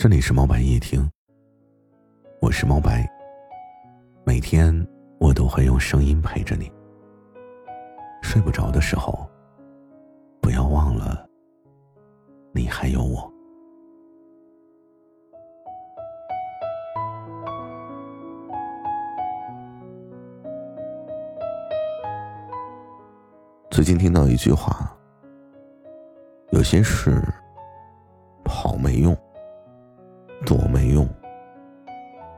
这里是猫白夜听，我是猫白，每天我都会用声音陪着你。睡不着的时候，不要忘了你还有我。最近听到一句话，有些事跑没用，躲没用，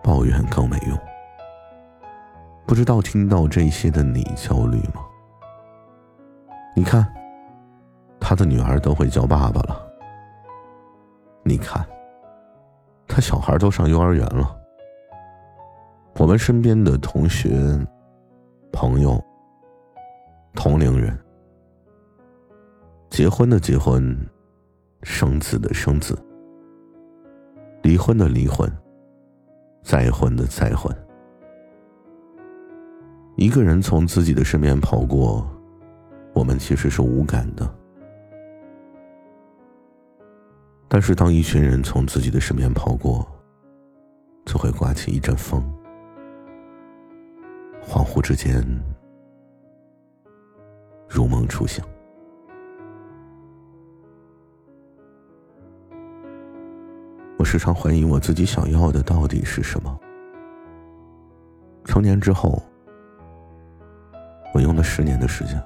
抱怨更没用。不知道听到这些的你焦虑吗？你看，他的女儿都会叫爸爸了，你看，他小孩都上幼儿园了，我们身边的同学、朋友、同龄人，结婚的结婚，生子的生子，离婚的离婚，再婚的再婚。一个人从自己的身边跑过，我们其实是无感的。但是当一群人从自己的身边跑过，就会刮起一阵风，恍惚之间，如梦初醒。我时常怀疑我自己想要的到底是什么。成年之后，我用了10年的时间，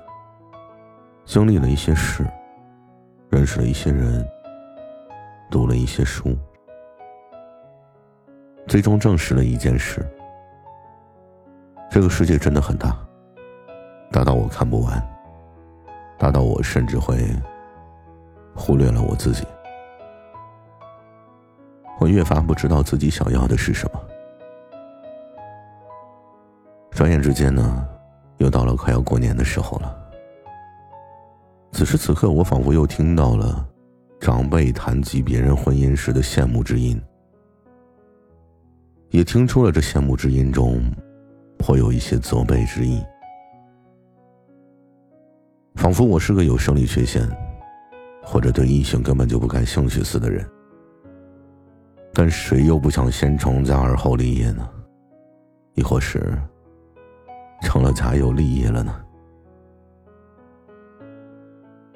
经历了一些事，认识了一些人，读了一些书，最终证实了一件事：这个世界真的很大，大到我看不完，大到我甚至会忽略了我自己。我越发不知道自己想要的是什么。转眼之间呢，又到了快要过年的时候了。此时此刻，我仿佛又听到了长辈谈及别人婚姻时的羡慕之音，也听出了这羡慕之音中颇有一些责备之意。仿佛我是个有生理缺陷，或者对异性根本就不感兴趣似的人。但谁又不想先成家而后立业呢？亦或是成了家又立业了呢？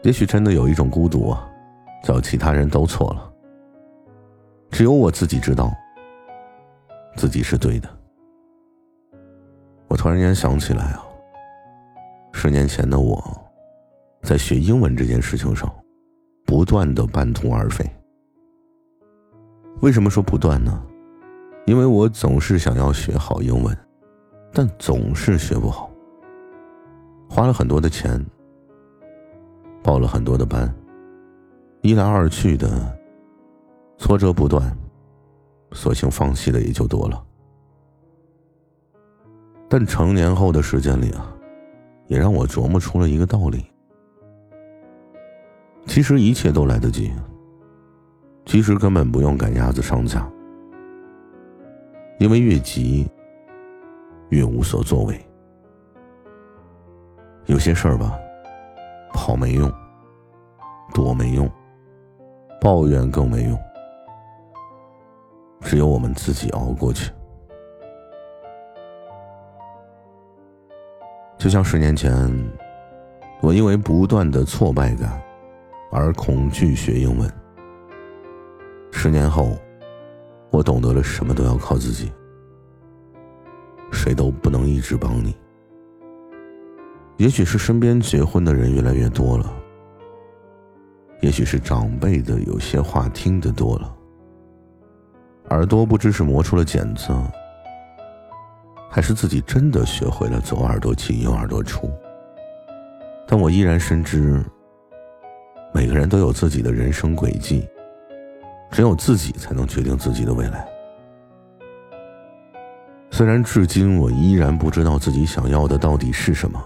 也许真的有一种孤独啊，叫其他人都错了，只有我自己知道自己是对的。我突然间想起来啊，10年前的我在学英文这件事情上不断的半途而废。为什么说不断呢？因为我总是想要学好英文，但总是学不好。花了很多的钱，报了很多的班，一来二去的挫折不断，索性放弃的也就多了。但成年后的时间里啊，也让我琢磨出了一个道理：其实一切都来得及，其实根本不用赶鸭子上架，因为越急越无所作为。有些事儿吧，跑没用，躲没用，抱怨更没用，只有我们自己熬过去。就像10年前，我因为不断的挫败感而恐惧学英文。10年后，我懂得了什么都要靠自己，谁都不能一直帮你。也许是身边结婚的人越来越多了，也许是长辈的有些话听得多了，耳朵不知是磨出了茧子，还是自己真的学会了左耳朵进右耳朵出。但我依然深知，每个人都有自己的人生轨迹，只有自己才能决定自己的未来。虽然至今我依然不知道自己想要的到底是什么，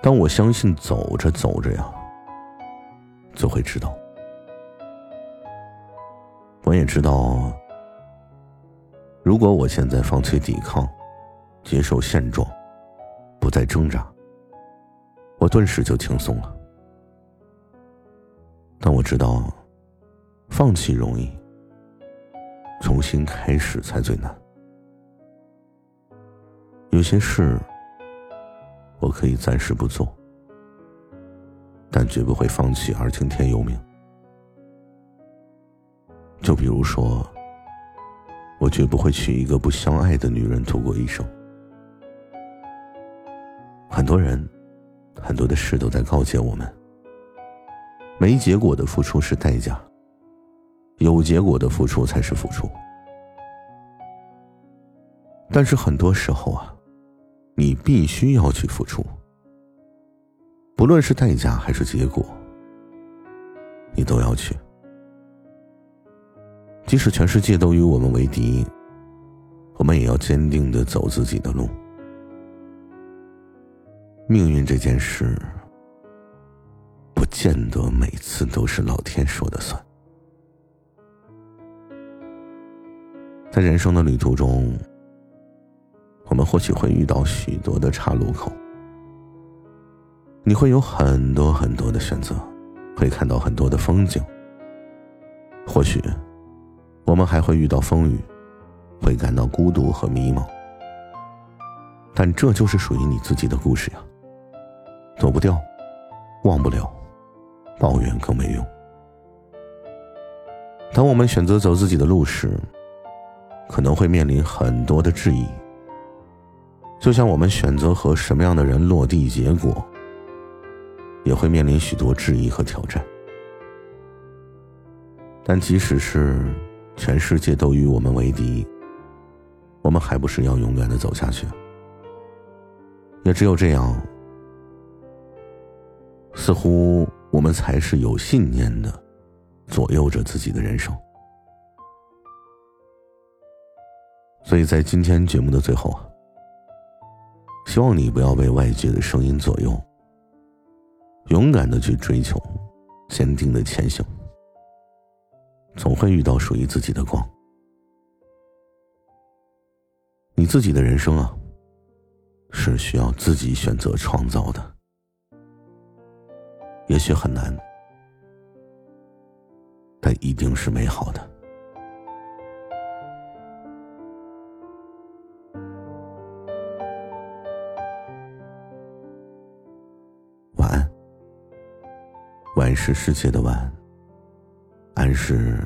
但我相信走着走着呀，就会知道。我也知道，如果我现在放弃抵抗，接受现状，不再挣扎，我顿时就轻松了。但我知道，放弃容易，重新开始才最难。有些事我可以暂时不做，但绝不会放弃而听天由命。就比如说，我绝不会娶一个不相爱的女人度过一生。很多人，很多的事都在告诫我们，没结果的付出是代价，有结果的付出才是付出。但是很多时候啊，你必须要去付出，不论是代价还是结果，你都要去。即使全世界都与我们为敌，我们也要坚定地走自己的路。命运这件事，不见得每次都是老天说的算。在人生的旅途中，我们或许会遇到许多的岔路口，你会有很多很多的选择，会看到很多的风景，或许我们还会遇到风雨，会感到孤独和迷茫，但这就是属于你自己的故事呀，躲不掉，忘不了，抱怨更没用。当我们选择走自己的路时，可能会面临很多的质疑，就像我们选择和什么样的人落地，结果也会面临许多质疑和挑战。但即使是全世界都与我们为敌，我们还不是要勇敢地走下去？也只有这样，似乎我们才是有信念的左右着自己的人生。所以在今天节目的最后啊，希望你不要被外界的声音左右，勇敢地去追求，坚定地前行，总会遇到属于自己的光。你自己的人生啊，是需要自己选择创造的，也许很难，但一定是美好的。晚安，晚是世界的晚，安是